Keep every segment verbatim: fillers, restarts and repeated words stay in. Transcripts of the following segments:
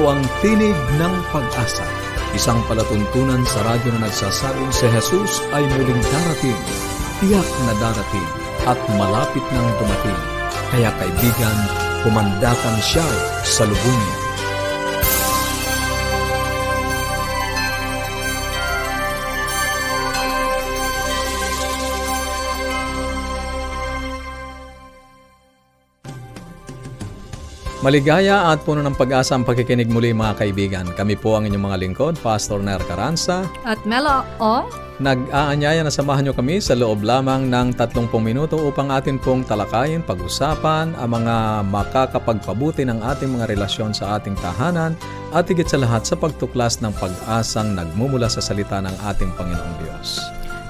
Ito ang tinig ng pag-asa, isang palatuntunan sa radyo na nagsasabing si Jesus ay muling darating, tiyak na darating at malapit nang dumating. Kaya kaibigan, kumandatan siya sa lubungin. Maligaya at puno ng pag-asa ang pakikinig muli mga kaibigan. Kami po ang inyong mga lingkod, Pastor Ner Caranza at Melo o. Nag-aanyaya na samahan nyo kami sa loob lamang ng thirty minuto upang atin pong talakayin, pag-usapan ang mga makakapagpabuti ng ating mga relasyon sa ating tahanan at higit sa lahat sa pagtuklas ng pag-asang nagmumula sa salita ng ating Panginoong Diyos.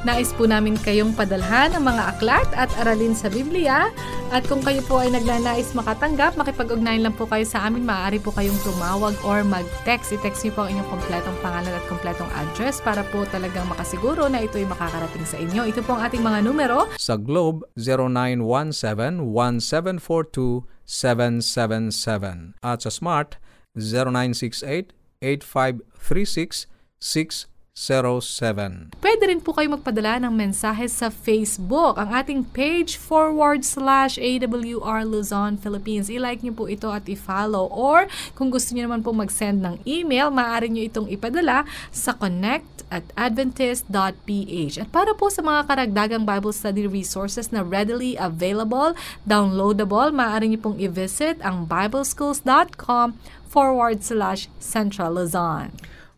Nais po namin kayong padalhan ang mga aklat at aralin sa Biblia. At kung kayo po ay nagnanais makatanggap, makipag-ugnayan lang po kayo sa amin. Maaari po kayong tumawag or mag-text. I-text niyo po ang inyong kompletong pangalan at kompletong address para po talagang makasiguro na ito ay makakarating sa inyo. Ito po ang ating mga numero. Sa Globe, zero nine one seven, one seven four two, seven seven seven. At sa Smart, zero nine six eight, eight five three six, six seven seven. Pwede rin po kayo magpadala ng mensahe sa Facebook, ang ating page forward slash A W R Luzon Philippines. I-like nyo po ito at i-follow. Or kung gusto nyo naman po mag-send ng email, maaari nyo itong ipadala sa connect at adventist.ph. At para po sa mga karagdagang Bible study resources na readily available, downloadable, maaari nyo pong i-visit ang bibleschools.com forward slash Central Luzon.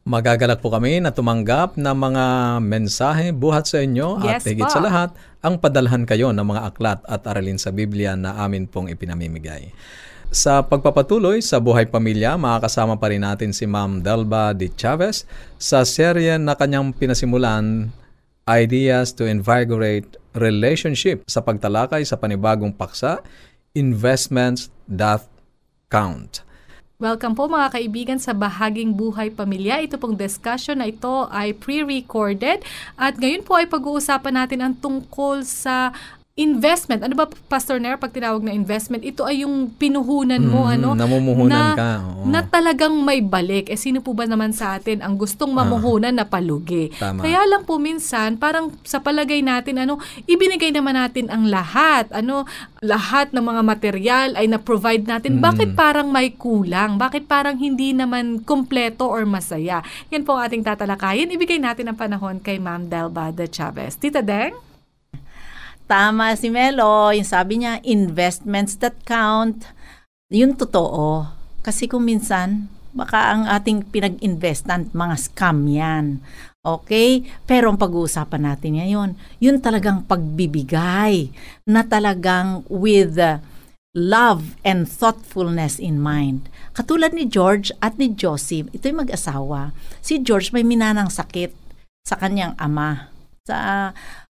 Magagalak po kami na tumanggap ng mga mensahe buhat sa inyo yes, at higit sa lahat ang padalhan kayo ng mga aklat at aralin sa Biblia na amin pong ipinamimigay. Sa pagpapatuloy sa buhay pamilya, makakasama pa rin natin si Ma'am Delba de Chavez sa serye na kanyang pinasimulan, Ideas to Invigorate Relationship, sa pagtalakay sa panibagong paksa, Investments that Count. Welcome po mga kaibigan sa bahaging buhay pamilya. Ito pong discussion na ito ay pre-recorded at ngayon po ay pag-uusapan natin ang tungkol sa investment. Ano ba, Pastor Ner, pag tinawag na investment, ito ay yung pinuhunan mo, mm, ano? Namumuhunan na, ka. Oo. Na talagang may balik. Eh, sino po ba naman sa atin ang gustong mamuhunan ah, na palugi? Tama. Kaya lang po minsan, parang sa palagay natin, ano, ibinigay naman natin ang lahat, ano, lahat ng mga material ay na-provide natin, mm. bakit parang may kulang? Bakit parang hindi naman kompleto or masaya? Yan po ang ating tatalakayin. Ibigay natin ang panahon kay Ma'am Delba de Chavez. Tita Deng? Tama si Melo. Yung sabi niya, investments that count. Yun totoo. Kasi kung minsan, baka ang ating pinag-investan, mga scam yan. Okay? Pero ang pag-uusapan natin ngayon, yun talagang pagbibigay na talagang with uh, love and thoughtfulness in mind. Katulad ni George at ni Josie, ito'y mag-asawa. Si George may minanang sakit sa kanyang ama. Sa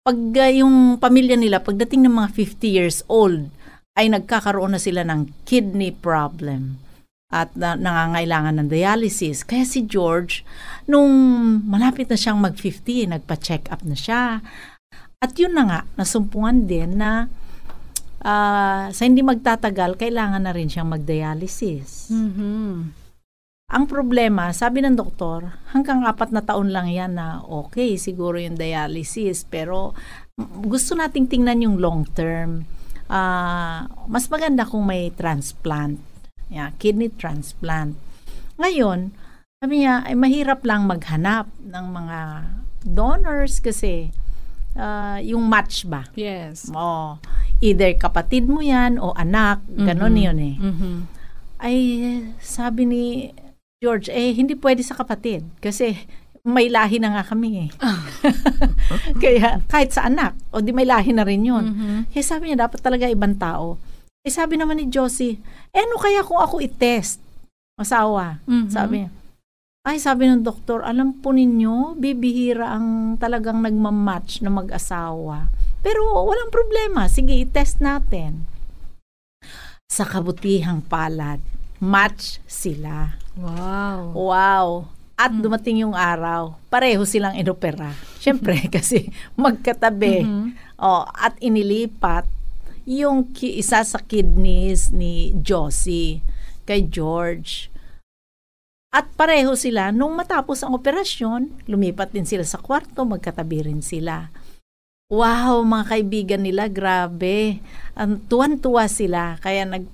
pag uh, yung pamilya nila, pagdating ng mga fifty years old, ay nagkakaroon na sila ng kidney problem at na, nangangailangan ng dialysis. Kaya si George, nung malapit na siyang mag-fifty, nagpa-check up na siya. At yun na nga, nasumpungan din na uh, sa hindi magtatagal, kailangan na rin siyang mag-dialysis. Mm-hmm. Ang problema, sabi ng doktor, hanggang apat na taon lang yan na okay, siguro yung dialysis. Pero gusto nating tingnan yung long term. Uh, mas maganda kung may transplant. Yeah, kidney transplant. Ngayon, sabi niya, ay mahirap lang maghanap ng mga donors kasi uh, yung match ba? Yes. Oh, either kapatid mo yan o anak, ganun mm-hmm. yun eh. Mm-hmm. Ay, sabi ni George, eh, hindi pwede sa kapatid kasi may lahi na nga kami eh. Kaya kahit sa anak, o di may lahi na rin yun. Mm-hmm. Kaya sabi niya, dapat talaga ibang tao. Eh, sabi naman ni Josie, eh, no kaya kung ako i-test? Asawa. Mm-hmm. Sabi niya. Ay, sabi ng doktor, alam po ninyo, bibihira ang talagang nagmamatch na mag-asawa. Pero walang problema. Sige, i-test natin. Sa kabutihang palad, match sila. Wow. Wow. At mm-hmm. dumating yung araw, pareho silang inopera. Siyempre, kasi magkatabi. Mm-hmm. Oh, at inilipat yung ki- isa sa kidneys ni Josie kay George. At pareho sila, nung matapos ang operasyon, lumipat din sila sa kwarto, magkatabi rin sila. Wow, mga kaibigan nila, grabe. Ang tuwan-tuwa sila. Kaya nag,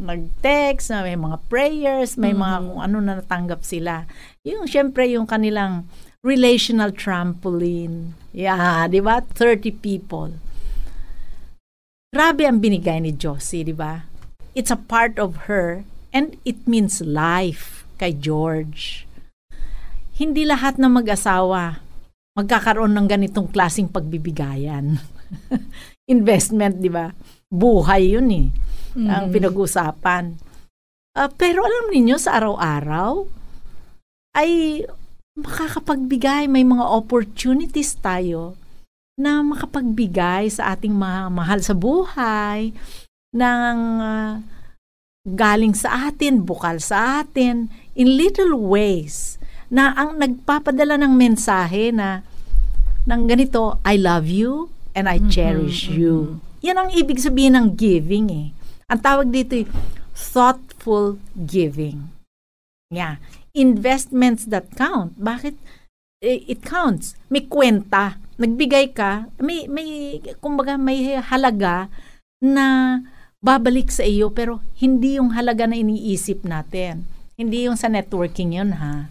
nag-text, may mga prayers, may mm-hmm. mga kung ano na natanggap sila. Yung, syempre, yung kanilang relational trampoline. Yeah, di ba? thirty people. Grabe ang binigay ni Josie, di ba? It's a part of her and it means life. Kay George. Hindi lahat ng mag-asawa magkakaroon ng ganitong klaseng pagbibigayan. Investment, di ba? Buhay yun eh. Mm-hmm. Ang pinag-usapan. Uh, pero alam niyo sa araw-araw, ay makakapagbigay, may mga opportunities tayo na makapagbigay sa ating ma- mahal sa buhay, ng uh, galing sa atin, bukal sa atin, in little ways na ang nagpapadala ng mensahe na ng ganito, I love you and I mm-hmm, cherish mm-hmm. you. Yan ang ibig sabihin ng giving eh. Ang tawag dito eh, thoughtful giving. Yeah. Investments that count. Bakit? It counts. May kwenta. Nagbigay ka, may, may kumbaga may halaga na babalik sa iyo, pero hindi yung halaga na iniisip natin. Hindi yung sa networking yun, ha?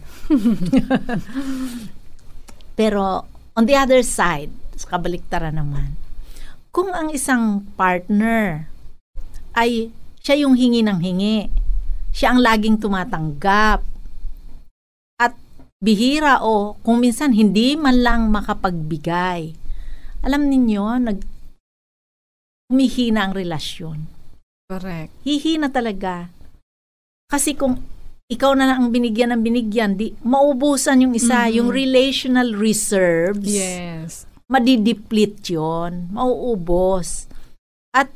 Pero, on the other side, sa kabaliktaran naman, kung ang isang partner ay siya yung hingi ng hingi, siya ang laging tumatanggap, at bihira o kung minsan hindi man lang makapagbigay, alam ninyo, nag humihina ang relasyon. Correct. Hihina talaga. Kasi kung ikaw na lang ang binigyan ng binigyan, di, maubusan yung isa, mm-hmm. yung relational reserves. Yes. Madideplete yun. Mauubos. At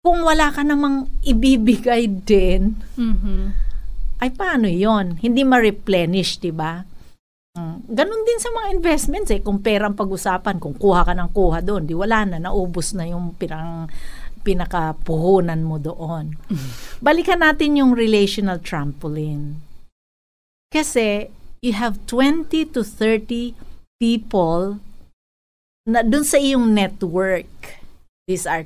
kung wala ka namang ibibigay din, mm-hmm. ay paano yun? Hindi ma-replenish, diba? Ganun din sa mga investments eh. Kung perang pag-usapan, kung kuha ka ng kuha doon, di wala na, naubos na yung pinang pinakapuhunan mo doon. Balikan natin yung relational trampoline. Kasi, you have twenty to thirty people na doon sa iyong network. These are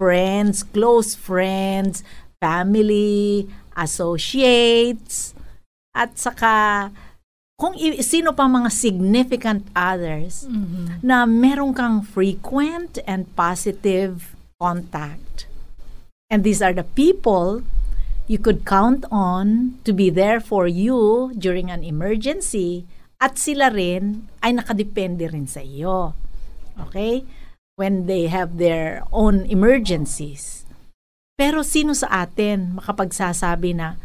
friends, close friends, family, associates, at saka kung i- sino pa mga significant others mm-hmm. na meron kang frequent and positive contact. And these are the people you could count on to be there for you during an emergency, at sila rin ay nakadepende rin sa iyo. Okay? When they have their own emergencies. Pero sino sa atin makapagsasabi na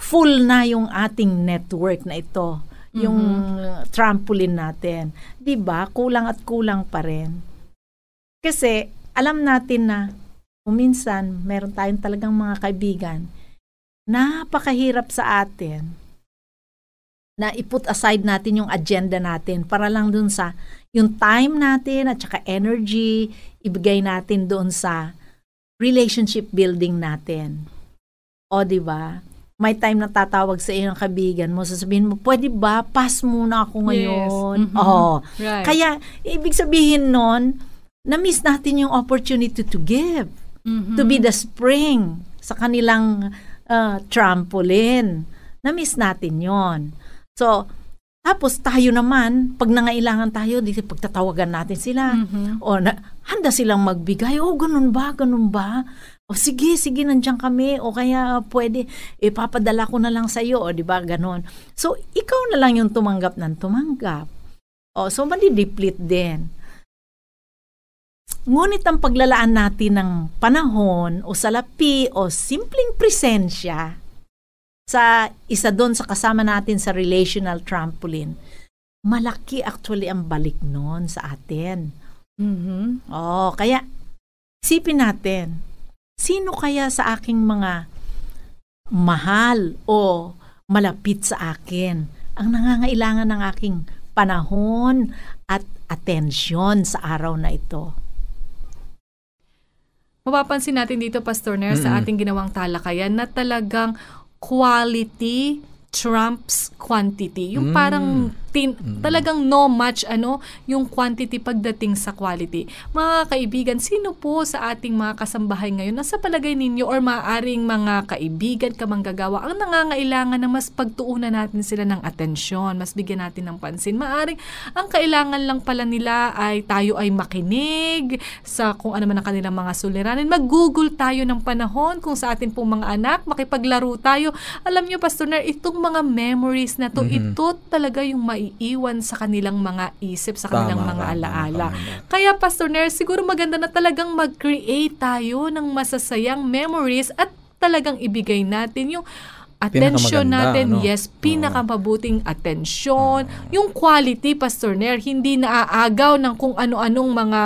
full na yung ating network na ito, mm-hmm. yung trampoline natin? Diba? Kulang at kulang pa rin. Kasi alam natin na minsan meron tayong talagang mga kaibigan, napakahirap sa atin na i-put aside natin yung agenda natin para lang dun sa yung time natin at saka energy ibigay natin doon sa relationship building natin. O diba? May time na tatawag sa iyong kaibigan mo, sasabihin mo, pwede ba? Pass muna ako ngayon. Yes. Mm-hmm. Oo. Right. Kaya ibig sabihin nun, na-miss natin yung opportunity to give, mm-hmm. to be the spring sa kanilang uh, trampoline. Na-miss natin yon. So, tapos tayo naman, pag nangailangan tayo, di pagtatawagan natin sila. Mm-hmm. O, na, handa silang magbigay. O, ganun ba? Ganun ba? O, sige, sige, nandiyan kami. O, kaya pwede, ipapadala ko na lang sa'yo. O, di ba? Ganun. So, ikaw na lang yung tumanggap ng tumanggap. O, so, madideplete din. Ngunit ang paglalaan natin ng panahon o salapi o simpleng presensya sa isa doon sa kasama natin sa relational trampoline, malaki actually ang balik noon sa atin. Mm-hmm. Oh, kaya isipin natin, sino kaya sa aking mga mahal o malapit sa akin ang nangangailangan ng aking panahon at atensyon sa araw na ito? Mapapansin natin dito, Pastor Ner, mm-hmm. sa ating ginawang talakayan na talagang quality trumps quantity. Yung mm. parang tin, talagang no match ano yung quantity pagdating sa quality. Mga kaibigan, sino po sa ating mga kasambahay ngayon na sa palagay ninyo or maaaring mga kaibigan, kamanggagawa, ang nangangailangan na mas pagtuunan natin sila ng atensyon, mas bigyan natin ng pansin. Maaaring ang kailangan lang pala nila ay tayo ay makinig sa kung ano man ang kanilang mga suliranin. Mag-google tayo ng panahon kung sa atin pong mga anak, makipaglaro tayo. Alam nyo, Pastor Ner, itong mga memories na to, mm-hmm. ito talaga yung maiiwan sa kanilang mga isip, sa kanilang tama, mga tama, alaala. Tama, tama. Kaya Pastor Ner, siguro maganda na talagang mag-create tayo ng masasayang memories at talagang ibigay natin yung atensyon natin, ano? Yes, pinakamabuting atensyon. Yung quality, Pastor Ner, hindi naaagaw ng kung ano-anong mga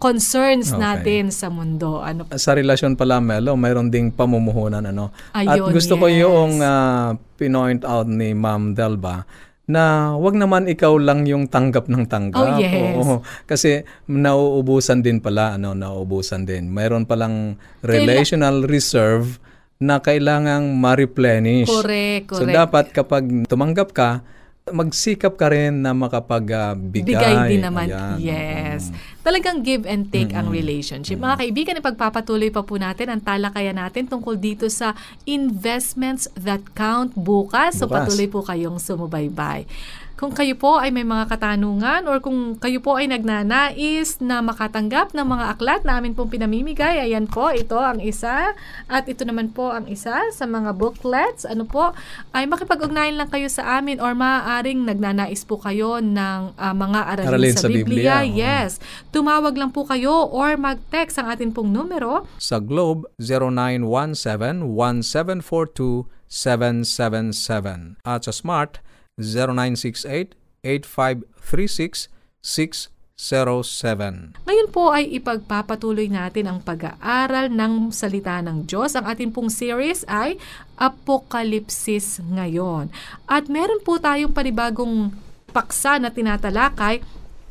concerns okay. natin sa mundo. Ano? Sa relasyon pala, Melo, mayroon ding pamumuhunan. Ano? Ayun, at gusto yes. ko yung uh, pinoint out ni Ma'am Delba, na wag naman ikaw lang yung tanggap ng tanggap. Oh, yes. Oo, kasi nauubusan din pala, ano, nauubusan din. Mayroon palang relational Kaila- reserve na kailangang ma-replenish. Correct, correct. So dapat kapag tumanggap ka, magsikap ka rin na makapagbigay. Bigay din naman. Ayan. Yes. Mm. Talagang give and take mm-hmm. ang relationship. Mga kaibigan, ipagpapatuloy pa po natin ang talakayan natin tungkol dito sa Investments that Count bukas. So bukas. Patuloy po kayong sumubaybay. Kung kayo po ay may mga katanungan or kung kayo po ay nagnanais na makatanggap ng mga aklat na amin pong pinamimigay, ayan po, ito ang isa at ito naman po ang isa sa mga booklets. Ano po, ay makipag-ugnayan lang kayo sa amin or maaaring nagnanais po kayo ng uh, mga aralin, aralin sa, sa Biblia. Biblia. Yes. Tumawag lang po kayo or mag-text ang atin pong numero sa Globe zero nine one seven one seven four two seven seven seven at sa Smart zero nine six eight eight five three six six zero seven. Ngayon po ay ipagpapatuloy natin ang pag-aaral ng salita ng Diyos. Ang atin pong series ay Apokalipsis ngayon. At meron po tayong panibagong paksa na tinatalakay,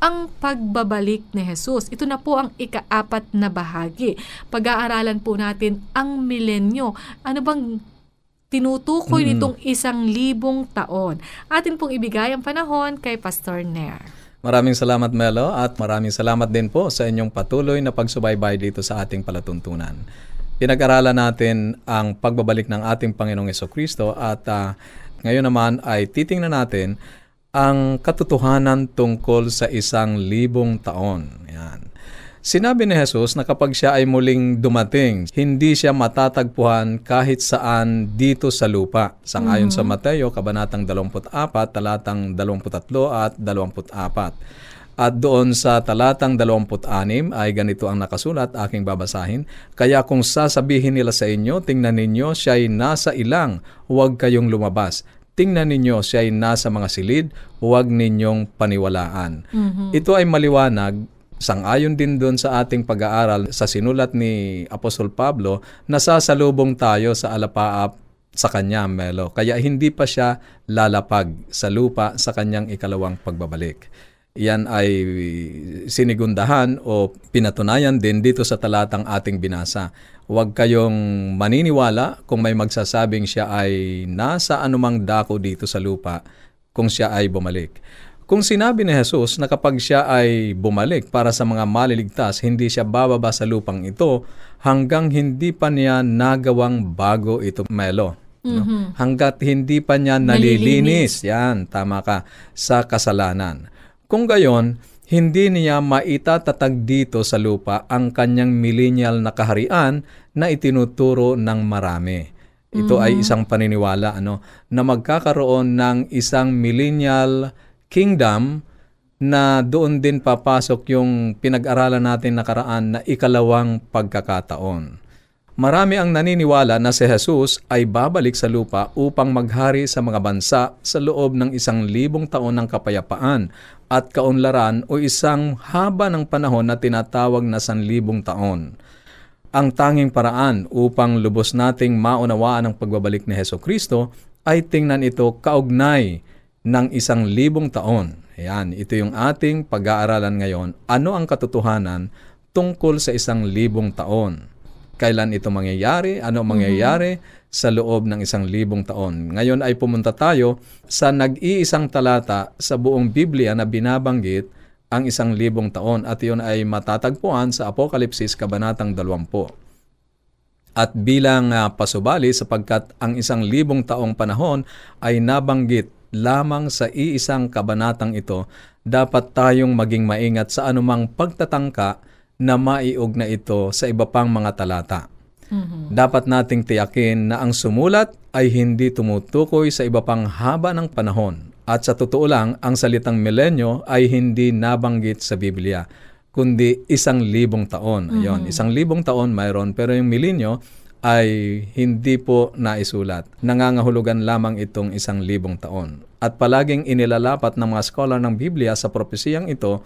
ang pagbabalik ni Hesus. Ito na po ang ikaapat na bahagi. Pag-aaralan po natin ang milenyo. Ano bang tinutukoy mm-hmm. nitong isang libong taon. Atin pong ibigay ang panahon kay Pastor Ner. Maraming salamat, Melo, at maraming salamat din po sa inyong patuloy na pagsubaybay dito sa ating palatuntunan. Pinag-aralan natin ang pagbabalik ng ating Panginoong Jesucristo at uh, ngayon naman ay titingnan natin ang katotohanan tungkol sa isang libong taon. Yan. Sinabi ni Hesus na kapag siya ay muling dumating, hindi siya matatagpuan kahit saan dito sa lupa. Sangayon mm-hmm. sa Mateo, Kabanatang dalawampu't apat, Talatang dalawampu't tatlo at dalawampu't apat. At doon sa Talatang dalawampu't anim ay ganito ang nakasulat, aking babasahin. Kaya kung sasabihin nila sa inyo, tingnan ninyo siya'y nasa ilang, huwag kayong lumabas. Tingnan ninyo siya'y nasa mga silid, huwag ninyong paniwalaan. Mm-hmm. Ito ay maliwanag. Sang-ayon din doon sa ating pag-aaral sa sinulat ni Apostol Pablo, nasasalubong tayo sa alapaap sa kanya, Melo. Kaya hindi pa siya lalapag sa lupa sa kanyang ikalawang pagbabalik. Yan ay sinigundahan o pinatunayan din dito sa talatang ating binasa. Huwag kayong maniniwala kung may magsasabing siya ay nasa anumang dako dito sa lupa kung siya ay bumalik. Kung sinabi ni Hesus na kapag siya ay bumalik para sa mga maliligtas, hindi siya bababa sa lupang ito hanggang hindi pa niya nagawang bago ito, Melo. Mm-hmm. No? Hanggat hindi pa niya nalilinis. nalilinis. Yan, tama ka, sa kasalanan. Kung gayon, hindi niya maitatatag dito sa lupa ang kanyang millennial na kaharian na itinuturo ng marami. Ito mm-hmm. ay isang paniniwala ano, na magkakaroon ng isang millennial kingdom na doon din papasok yung pinag-aralan natin nakaraan na ikalawang pagkakataon. Marami ang naniniwala na si Jesus ay babalik sa lupa upang maghari sa mga bansa sa loob ng isang libong taon ng kapayapaan at kaunlaran o isang haba ng panahon na tinatawag na sanlibong taon. Ang tanging paraan upang lubos nating maunawaan ang pagbabalik ni Jesucristo ay tingnan ito kaugnay ng isang libong taon. Ayan, ito yung ating pag-aaralan ngayon. Ano ang katotohanan tungkol sa isang libong taon? kailan ito mangyayari, ano mangyayari mm-hmm. sa loob ng isang libong taon. Ngayon ay pumunta tayo sa nag-iisang talata sa buong Biblia na binabanggit ang isang libong taon, at iyon ay matatagpuan sa Apokalipsis Kabanatang dalawampu. At bilang uh, pasubali, sapagkat ang isang libong taong panahon ay nabanggit lamang sa iisang kabanatang ito, dapat tayong maging maingat sa anumang pagtatangka na maiug na ito sa iba pang mga talata. Mm-hmm. Dapat nating tiyakin na ang sumulat ay hindi tumutukoy sa iba pang haba ng panahon. At sa totoo lang, ang salitang milenyo ay hindi nabanggit sa Biblia, kundi isang libong taon. Ayon, mm-hmm. isang libong taon mayroon, pero yung milenyo ay hindi po naisulat. Nangangahulugan lamang itong isang libong taon. At palaging inilalapat ng mga scholar ng Biblia sa propesiyang ito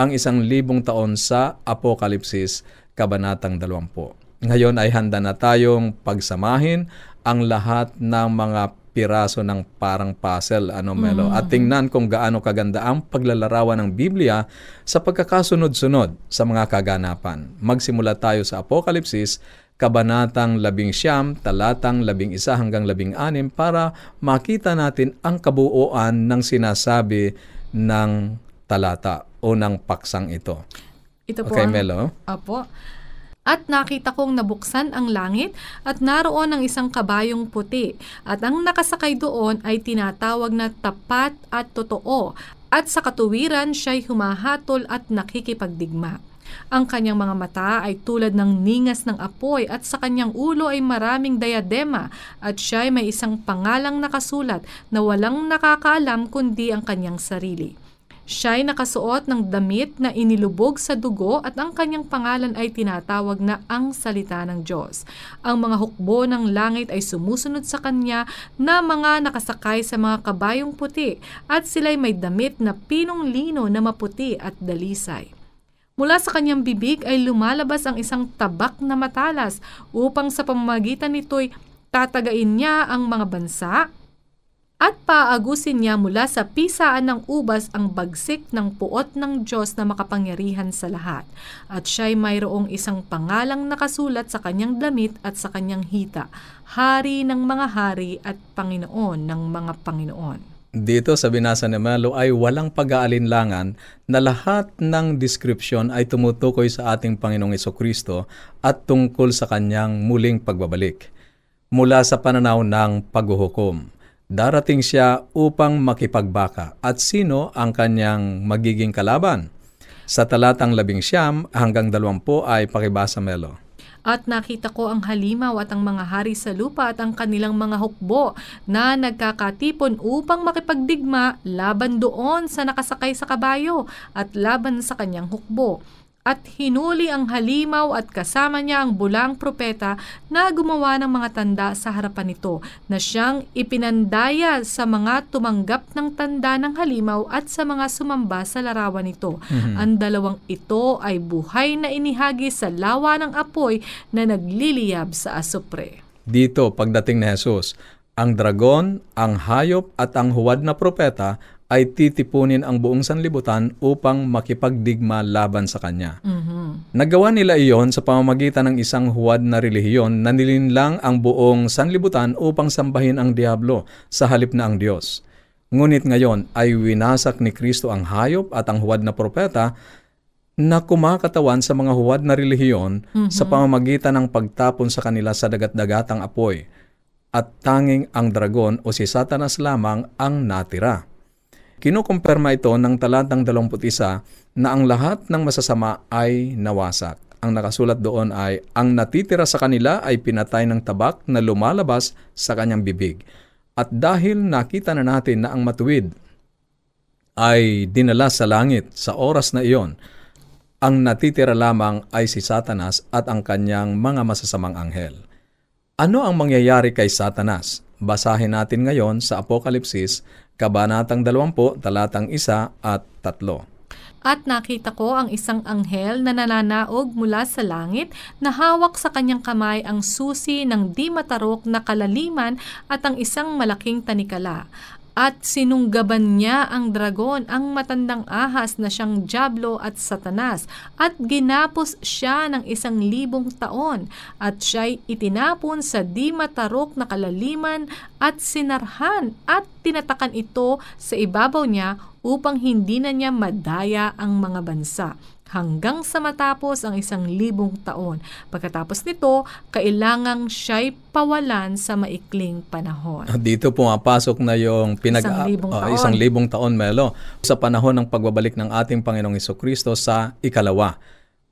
ang isang libong taon sa Apokalipsis Kabanatang dalawampu. Ngayon ay handa na tayong pagsamahin ang lahat ng mga piraso ng parang puzzle, ano Melo, mm. at tingnan kung gaano kaganda ang paglalarawan ng Biblia sa pagkakasunod-sunod sa mga kaganapan. Magsimula tayo sa Apokalipsis, Kabanatang labing siyam, talatang labing isa hanggang labing anim para makita natin ang kabuuan ng sinasabi ng talata o ng paksang ito. Ito po okay, ang, Melo? Apo. At nakita kong nabuksan ang langit at naroon ang isang kabayong puti at ang nakasakay doon ay tinatawag na Tapat at Totoo, at sa katuwiran siya'y humahatol at nakikipagdigma. Ang kanyang mga mata ay tulad ng ningas ng apoy at sa kanyang ulo ay maraming diadema, at siya ay may isang pangalang nakasulat na walang nakakaalam kundi ang kanyang sarili. Siya ay nakasuot ng damit na inilubog sa dugo at ang kanyang pangalan ay tinatawag na ang Salita ng Diyos. Ang mga hukbo ng langit ay sumusunod sa kanya na mga nakasakay sa mga kabayong puti, at sila'y may damit na pinong lino na maputi at dalisay. Mula sa kanyang bibig ay lumalabas ang isang tabak na matalas, upang sa pamamagitan nito'y tatagain niya ang mga bansa at paagusin niya mula sa pisaan ng ubas ang bagsik ng puot ng Diyos na makapangyarihan sa lahat. At siya'y mayroong isang pangalang nakasulat sa kanyang damit at sa kanyang hita, Hari ng mga hari at Panginoon ng mga Panginoon. Dito sa binasa ni Melo ay walang pag-aalinlangan na lahat ng description ay tumutukoy sa ating Panginoong Hesus Kristo at tungkol sa kanyang muling pagbabalik. Mula sa pananaw ng paghuhukom, darating siya upang makipagbaka, at sino ang kanyang magiging kalaban? Sa talatang labing siyam hanggang dalawampu ay pakibasa, Melo. At nakita ko ang halimaw at ang mga hari sa lupa at ang kanilang mga hukbo na nagkakatipon upang makipagdigma laban doon sa nakasakay sa kabayo at laban sa kanyang hukbo. At hinuli ang halimaw at kasama niya ang bulang propeta na gumawa ng mga tanda sa harapan nito, na siyang ipinandaya sa mga tumanggap ng tanda ng halimaw at sa mga sumamba sa larawan nito. Mm-hmm. Ang dalawang ito ay buhay na inihagi sa lawa ng apoy na nagliliyab sa asupre. Dito, pagdating ni Hesus, ang dragon, ang hayop at ang huwad na propeta ay titipunin ang buong sanlibutan upang makipagdigma laban sa kanya. Mm-hmm. Nagawa nila iyon sa pamamagitan ng isang huwad na relihiyon na nilinlang ang buong sanlibutan upang sambahin ang Diablo sa halip na ang Diyos. Ngunit ngayon ay winasak ni Kristo ang hayop at ang huwad na propeta na kumakatawan sa mga huwad na relihiyon mm-hmm. sa pamamagitan ng pagtapon sa kanila sa dagat-dagatang apoy, at tanging ang dragon o si Satanas lamang ang natira. Kinukumpirma ito ng talatang dalawampu't isa na ang lahat ng masasama ay nawasak. Ang nakasulat doon ay, ang natitira sa kanila ay pinatay ng tabak na lumalabas sa kanyang bibig. At dahil nakita na natin na ang matuwid ay dinala sa langit sa oras na iyon, ang natitira lamang ay si Satanas at ang kanyang mga masasamang anghel. Ano ang mangyayari kay Satanas? Basahin natin ngayon sa Apokalipsis Kabanatang dalawampu, talatang isa at tatlo. At nakita ko ang isang anghel na nananaog mula sa langit na hawak sa kanyang kamay ang susi ng di matarok na kalaliman at ang isang malaking tanikala. At sinunggaban niya ang dragon, ang matandang ahas na siyang Diablo at Satanas, at ginapos siya ng isang libong taon, at siya'y itinapon sa di matarok na kalaliman at sinarhan, at tinatakan ito sa ibabaw niya upang hindi na niya madaya ang mga bansa, hanggang sa matapos ang isang libong taon. Pagkatapos nito, kailangang siya'y pawalan sa maikling panahon. Dito pumapasok na yung pinag- isang, libong uh, isang libong taon, Melo. Sa panahon ng pagbabalik ng ating Panginoong Hesus Kristo sa ikalawa,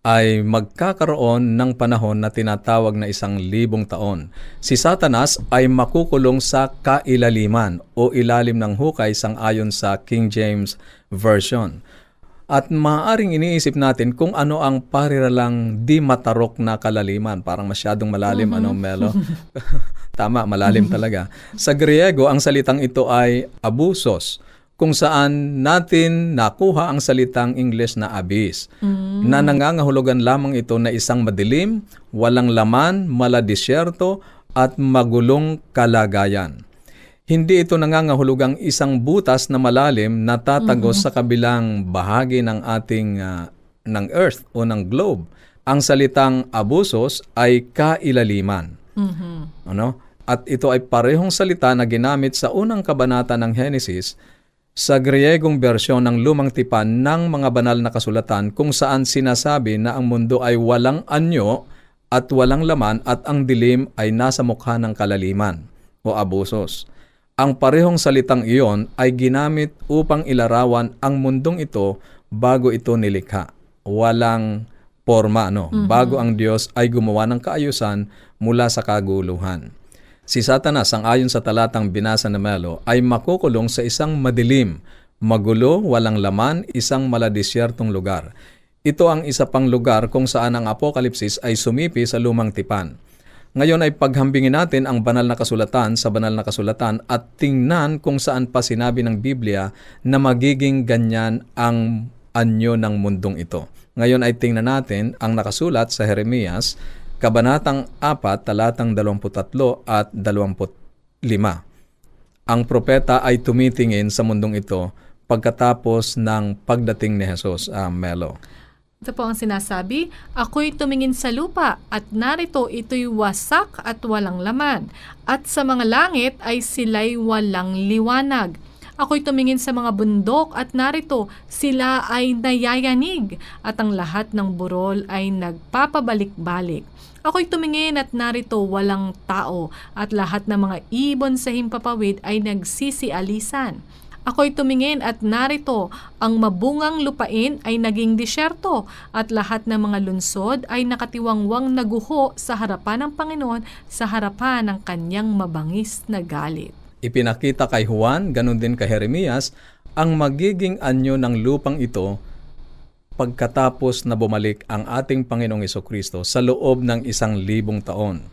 ay magkakaroon ng panahon na tinatawag na isang libong taon. Si Satanas ay makukulong sa kailaliman o ilalim ng hukay sangayon sa King James Version. At maaaring iniisip natin kung ano ang pariralang di matarok na kalaliman. Parang masyadong malalim, mm-hmm. ano, Melo? Tama, malalim talaga. Sa Griego, ang salitang ito ay abusos, kung saan natin nakuha ang salitang Ingles na abyss, mm-hmm. na nangangahulugan lamang ito na isang madilim, walang laman, maladisyerto, at magulong kalagayan. Hindi ito nangangahulugang isang butas na malalim na tatagos mm-hmm. sa kabilang bahagi ng ating uh, ng earth o ng globe. Ang salitang abusos ay kailaliman. Mm-hmm. Ano? At ito ay parehong salita na ginamit sa unang kabanata ng Genesis sa Griegong bersyon ng lumang tipan ng mga banal na kasulatan, kung saan sinasabi na ang mundo ay walang anyo at walang laman at ang dilim ay nasa mukha ng kalaliman o abusos. Ang parehong salitang iyon ay ginamit upang ilarawan ang mundong ito bago ito nilikha. Walang porma, no? Mm-hmm. Bago ang Diyos ay gumawa ng kaayusan mula sa kaguluhan. Si Satanas, sangayon sa talatang binasa na Melo, ay makukulong sa isang madilim, magulo, walang laman, isang maladisyertong lugar. Ito ang isa pang lugar kung saan ang Apokalipsis ay sumipi sa lumang tipan. Ngayon ay paghambingin natin ang banal na kasulatan sa banal na kasulatan at tingnan kung saan pa sinabi ng Biblia na magiging ganyan ang anyo ng mundong ito. Ngayon ay tingnan natin ang nakasulat sa Jeremias, Kabanatang apat, talatang dalawampu't tatlo at dalawampu't lima. Ang propeta ay tumitingin sa mundong ito pagkatapos ng pagdating ni Hesus, uh, Melo. Ito po ang sinasabi, ako'y tumingin sa lupa at narito ito'y wasak at walang laman. At sa mga langit ay sila'y walang liwanag. Ako'y tumingin sa mga bundok at narito sila ay nayayanig at ang lahat ng burol ay nagpapabalik-balik. Ako'y tumingin at narito walang tao at lahat ng mga ibon sa himpapawid ay nagsisialisan. Ako'y tumingin at narito, ang mabungang lupain ay naging disyerto at lahat ng mga lunsod ay nakatiwangwang naguho sa harapan ng Panginoon, sa harapan ng kanyang mabangis na galit. Ipinakita kay Juan, ganun din kay Jeremias, ang magiging anyo ng lupang ito pagkatapos na bumalik ang ating Panginoong Hesukristo sa loob ng isang libong taon.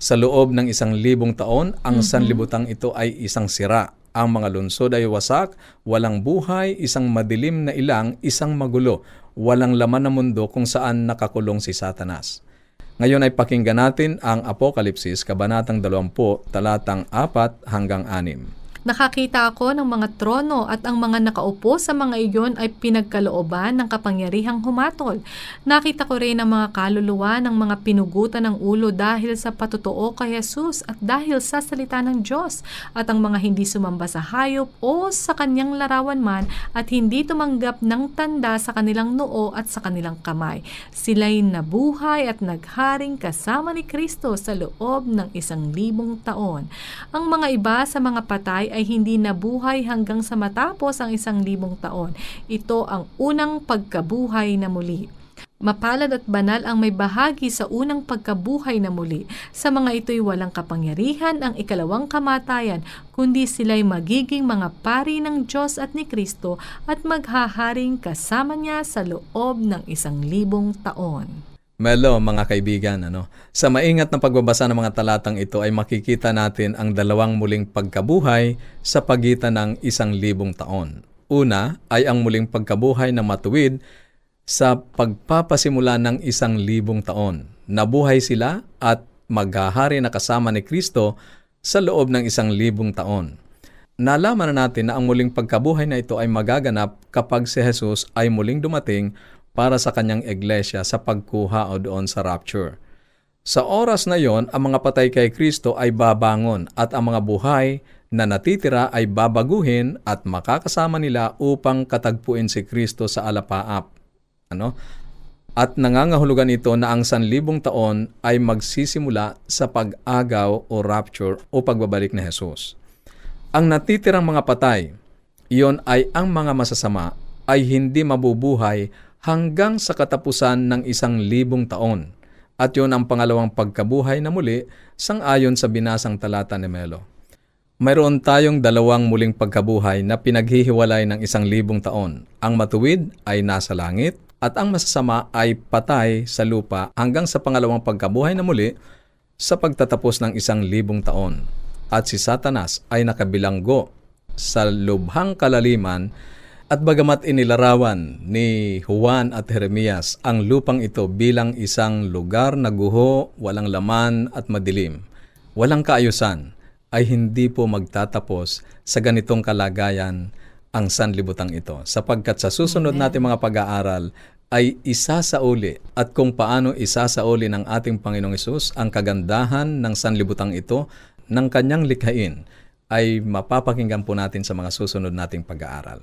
Sa loob ng isang libong taon, ang mm-hmm. sanlibutang ito ay isang sira. Ang mga lungsod ay wasak, walang buhay, isang madilim na ilang, isang magulo, walang laman na mundo kung saan nakakulong si Satanas. Ngayon ay pakinggan natin ang Apokalipsis, Kabanatang dalawampu, talatang apat hanggang anim. Nakakita ako ng mga trono at ang mga nakaupo sa mga iyon ay pinagkalooban ng kapangyarihang humatol. Nakita ko rin ang mga kaluluwa ng mga pinugutan ng ulo dahil sa patotoo kay Jesus at dahil sa salita ng Diyos, at ang mga hindi sumamba sa hayop o sa kanyang larawan man at hindi tumanggap ng tanda sa kanilang noo at sa kanilang kamay. Sila'y nabuhay at nagharing kasama ni Kristo sa loob ng isang libong taon. Ang mga iba sa mga patay ay hindi nabuhay hanggang sa matapos ang isang libong taon. Ito ang unang pagkabuhay na muli. Mapalad at banal ang may bahagi sa unang pagkabuhay na muli. Sa mga ito'y walang kapangyarihan ang ikalawang kamatayan, kundi sila'y magiging mga pari ng Diyos at ni Kristo at maghaharing kasama niya sa loob ng isang libong taon. Melo, mga kaibigan, ano? Sa maingat na pagbabasa ng mga talatang ito ay makikita natin ang dalawang muling pagkabuhay sa pagitan ng isang libong taon. Una ay ang muling pagkabuhay na matuwid sa pagpapasimula ng isang libong taon. Nabuhay sila at maghahari na kasama ni Kristo sa loob ng isang libong taon. nalaman na natin na ang muling pagkabuhay na ito ay magaganap kapag si Jesus ay muling dumating para sa kanyang iglesia sa pagkuha o doon sa rapture. Sa oras na yon, ang mga patay kay Kristo ay babangon at ang mga buhay na natitira ay babaguhin at makakasama nila upang katagpuin si Kristo sa alapaap. Ano? At nangangahulugan ito na ang sanlibong taon ay magsisimula sa pag-agaw o rapture o pagbabalik ni Jesus. Ang natitirang mga patay, iyon ay ang mga masasama, ay hindi mabubuhay hanggang sa katapusan ng isang libong taon. At yon ang pangalawang pagkabuhay na muli sang-ayon sa binasang talata ni Melo. Mayroon tayong dalawang muling pagkabuhay na pinaghihiwalay ng isang libong taon. Ang matuwid ay nasa langit at ang masasama ay patay sa lupa hanggang sa pangalawang pagkabuhay na muli sa pagtatapos ng isang libong taon. At si Satanas ay nakabilanggo sa lubhang kalaliman. At bagamat inilarawan ni Juan at Jeremias ang lupang ito bilang isang lugar na guho, walang laman at madilim, walang kaayusan, ay hindi po magtatapos sa ganitong kalagayan ang sanlibutang ito. Sapagkat sa susunod natin mga pag-aaral ay isasauli at kung paano isasauli ng ating Panginoong Hesus ang kagandahan ng sanlibutang ito ng kanyang likhain ay mapapakinggan po natin sa mga susunod nating pag-aaral.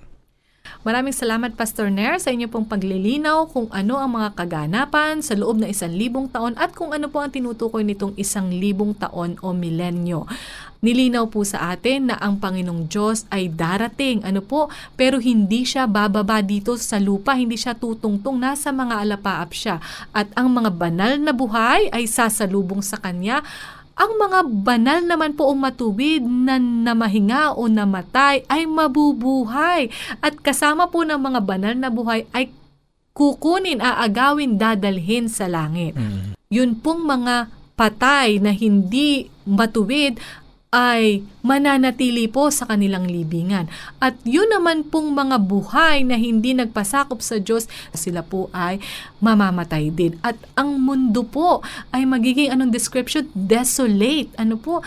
Maraming salamat, Pastor Ner, sa inyo pong paglilinaw kung ano ang mga kaganapan sa loob na isang libong taon at kung ano po ang tinutukoy nitong isang libong taon o milenyo. Nilinaw po sa atin na ang Panginoong Diyos ay darating, ano po, pero hindi siya bababa dito sa lupa, hindi siya tutungtong, nasa mga alapaap siya. At ang mga banal na buhay ay sasalubong sa Kanya. Ang mga banal naman po o matuwid na namahinga o namatay ay mabubuhay. At kasama po ng mga banal na buhay ay kukunin, aagawin, dadalhin sa langit. Mm. Yun pong mga patay na hindi matuwid ay mananatili po sa kanilang libingan. At yun naman pong mga buhay na hindi nagpasakop sa Diyos, sila po ay mamamatay din. At ang mundo po ay magiging anong description? Desolate. Ano po?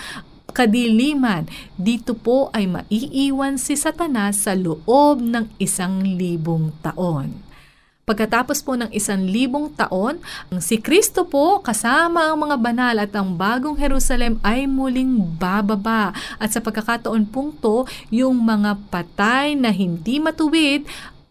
Kadiliman. Dito po ay maiiwan si Satanas sa loob ng isang libong taon. Pagkatapos po ng isang libong taon, si Kristo po kasama ang mga banal at ang bagong Jerusalem ay muling bababa. At sa pagkakataon pong to, yung mga patay na hindi matuwid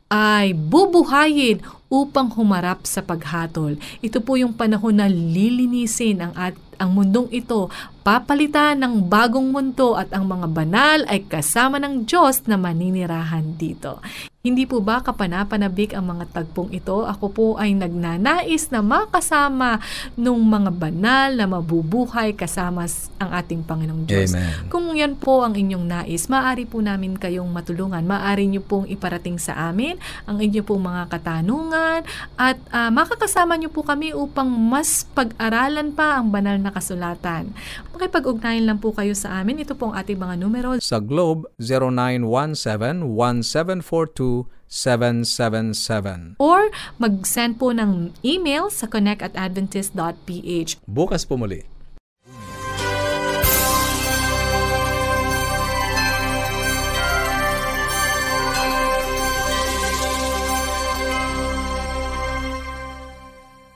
ay bubuhayin upang humarap sa paghatol. Ito po yung panahon na lilinisin ang at ang mundong ito, papalitan ng bagong mundo at ang mga banal ay kasama ng Diyos na maninirahan dito. Hindi po ba kapanapanabik ang mga tagpong ito? Ako po ay nagnanais na makasama nung mga banal na mabubuhay kasama ang ating Panginoong Diyos. Amen. Kung yan po ang inyong nais, maaari po namin kayong matulungan. Maaari nyo pong iparating sa amin ang inyong pong mga katanungan at uh, makakasama nyo po kami upang mas pag-aralan pa ang banal na kasulatan. Makipag-ugnayan lang po kayo sa amin. Ito pong ating mga numero. Sa Globe, zero nine one seven one seven four two seven seven seven. Or mag-send po ng email sa connect at adventist dot p h. Bukas po muli.